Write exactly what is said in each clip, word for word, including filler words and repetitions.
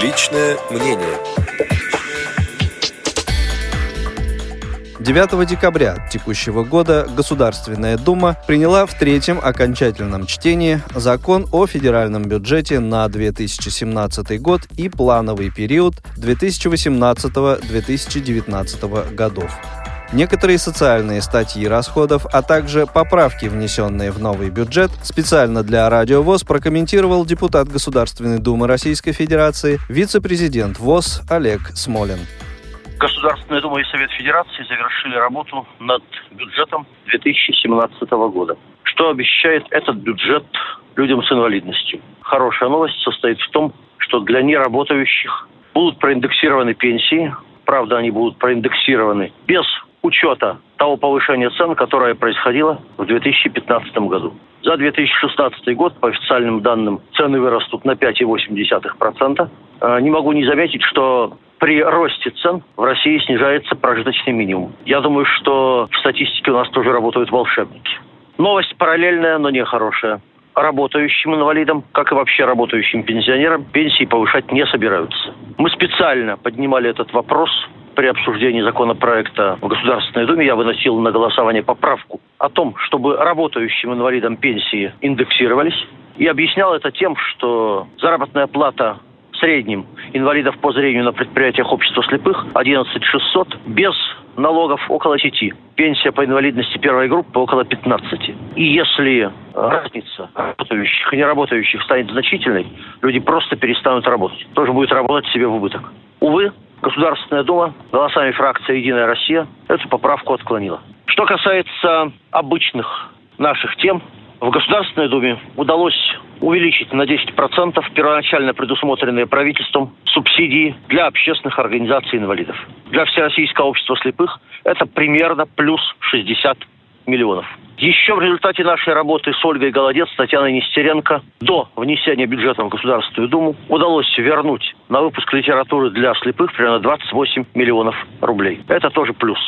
Личное мнение. девятого декабря текущего года Государственная Дума приняла в третьем окончательном чтении закон о федеральном бюджете на две тысячи семнадцатый год и плановый период две тысячи восемнадцатого - две тысячи девятнадцатого годов. Некоторые социальные статьи расходов, а также поправки, внесенные в новый бюджет, специально для Радио ВОС прокомментировал депутат Государственной Думы Российской Федерации, вице-президент ВОС Олег Смолин. Государственная Дума и Совет Федерации завершили работу над бюджетом две тысячи семнадцатого года. Что обещает этот бюджет людям с инвалидностью? Хорошая новость состоит в том, что для неработающих будут проиндексированы пенсии. Правда, они будут проиндексированы без учета того повышения цен, которое происходило в две тысячи пятнадцатом году. За две тысячи шестнадцатый год, по официальным данным, цены вырастут на пять целых восемь десятых процента. Не могу не заметить, что при росте цен в России снижается прожиточный минимум. Я думаю, что в статистике у нас тоже работают волшебники. Новость параллельная, но нехорошая. Работающим инвалидам, как и вообще работающим пенсионерам, пенсии повышать не собираются. Мы специально поднимали этот вопрос при обсуждении законопроекта в Государственной Думе. Я выносил на голосование поправку о том, чтобы работающим инвалидам пенсии индексировались. И объяснял это тем, что заработная плата в среднем инвалидов по зрению на предприятиях общества слепых одиннадцать тысяч шестьсот, без налогов около сети. Пенсия по инвалидности первой группы около пятнадцати. И если разница работающих и неработающих станет значительной, люди просто перестанут работать. Тоже будет работать себе в убыток. Увы, Государственная Дума голосами фракции «Единая Россия» эту поправку отклонила. Что касается обычных наших тем, в Государственной Думе удалось увеличить на десять процентов первоначально предусмотренные правительством субсидии для общественных организаций инвалидов. Для Всероссийского общества слепых это примерно плюс шестьдесят миллионов. Еще в результате нашей работы с Ольгой Голодец, Татьяной Нестеренко до внесения бюджета в Государственную Думу удалось вернуть на выпуск литературы для слепых примерно двадцать восемь миллионов рублей. Это тоже плюс.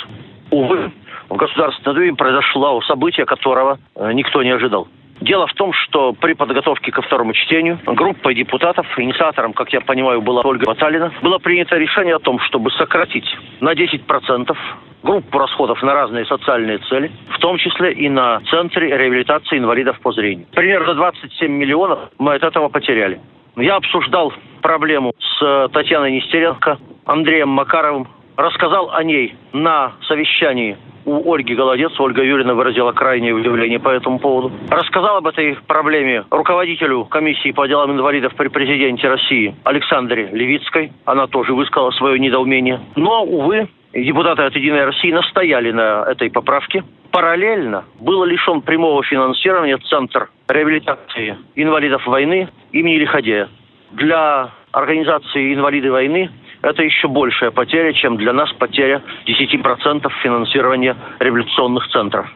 Увы, в Государственной Думе произошло событие, которого никто не ожидал. Дело в том, что при подготовке ко второму чтению группой депутатов, инициатором, как я понимаю, была Ольга Баталина, было принято решение о том, чтобы сократить на десять процентов группу расходов на разные социальные цели, в том числе и на центре реабилитации инвалидов по зрению. Примерно двадцать семь миллионов мы от этого потеряли. Я обсуждал проблему с Татьяной Нестеренко, Андреем Макаровым, рассказал о ней на совещании у Ольги Голодец. Ольга Юрьевна выразила крайнее удивление по этому поводу. Рассказал об этой проблеме руководителю комиссии по делам инвалидов при президенте России Александре Левицкой. Она тоже высказала свое недоумение. Но, увы, депутаты от «Единой России» настояли на этой поправке. Параллельно был лишен прямого финансирования Центр реабилитации инвалидов войны имени Лиходея. Для организации «Инвалиды войны» это еще большая потеря, чем для нас потеря десять процентов финансирования реабилитационных центров.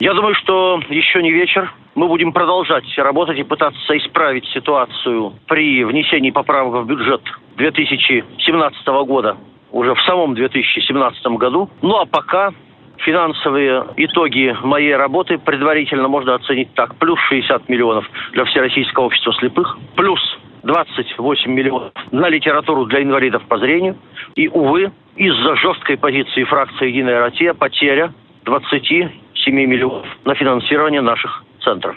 Я думаю, что еще не вечер. Мы будем продолжать работать и пытаться исправить ситуацию при внесении поправок в бюджет две тысячи семнадцатого года, уже в самом две тысячи семнадцатом году. Ну а пока финансовые итоги моей работы предварительно можно оценить так. Плюс шестьдесят миллионов для Всероссийского общества слепых, плюс двадцать восемь миллионов на литературу для инвалидов по зрению. И, увы, из-за жесткой позиции фракции «Единая Россия» потеря двадцать семь миллионов на финансирование наших центров.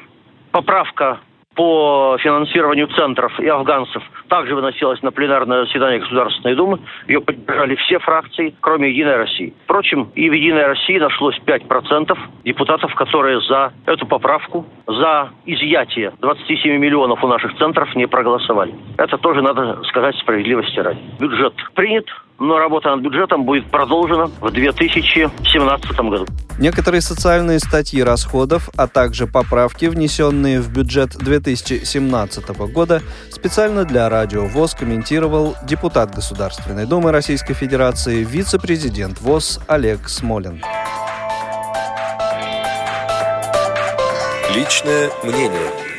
Поправка по финансированию центров и афганцев также выносилась на пленарное заседание Государственной Думы. Ее поддержали все фракции, кроме «Единой России». Впрочем, и в «Единой России» нашлось пять процентов депутатов, которые за эту поправку, за изъятие двадцать семь миллионов у наших центров не проголосовали. Это тоже надо сказать справедливости ради. Бюджет принят, но работа над бюджетом будет продолжена в две тысячи семнадцатом году. Некоторые социальные статьи расходов, а также поправки, внесенные в бюджет две тысячи семнадцатого года, специально для Радио ВОС комментировал депутат Государственной Думы Российской Федерации, вице-президент ВОС Олег Смолин. Личное мнение.